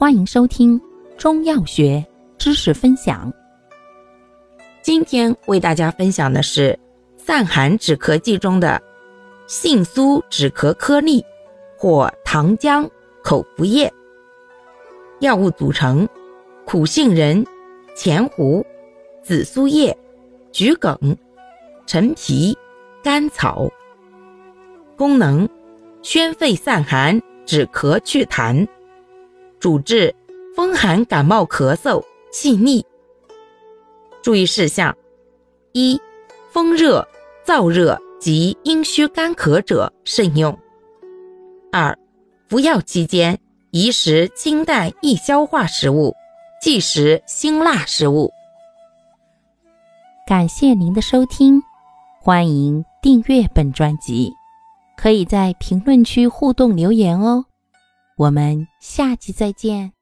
欢迎收听中药学知识分享。今天为大家分享的是散寒止咳剂中的杏苏止咳颗粒或糖浆口服液。药物组成：苦杏仁、前胡、紫苏叶、桔梗、陈皮、甘草。功能：宣肺散寒，止咳祛痰。主治：风寒感冒咳嗽、气逆。注意事项：1. 风热、燥热及阴虚干咳者慎用。 2. 服药期间宜食清淡易消化食物，忌食辛辣食物。感谢您的收听，欢迎订阅本专辑，可以在评论区互动留言哦。我们下期再见。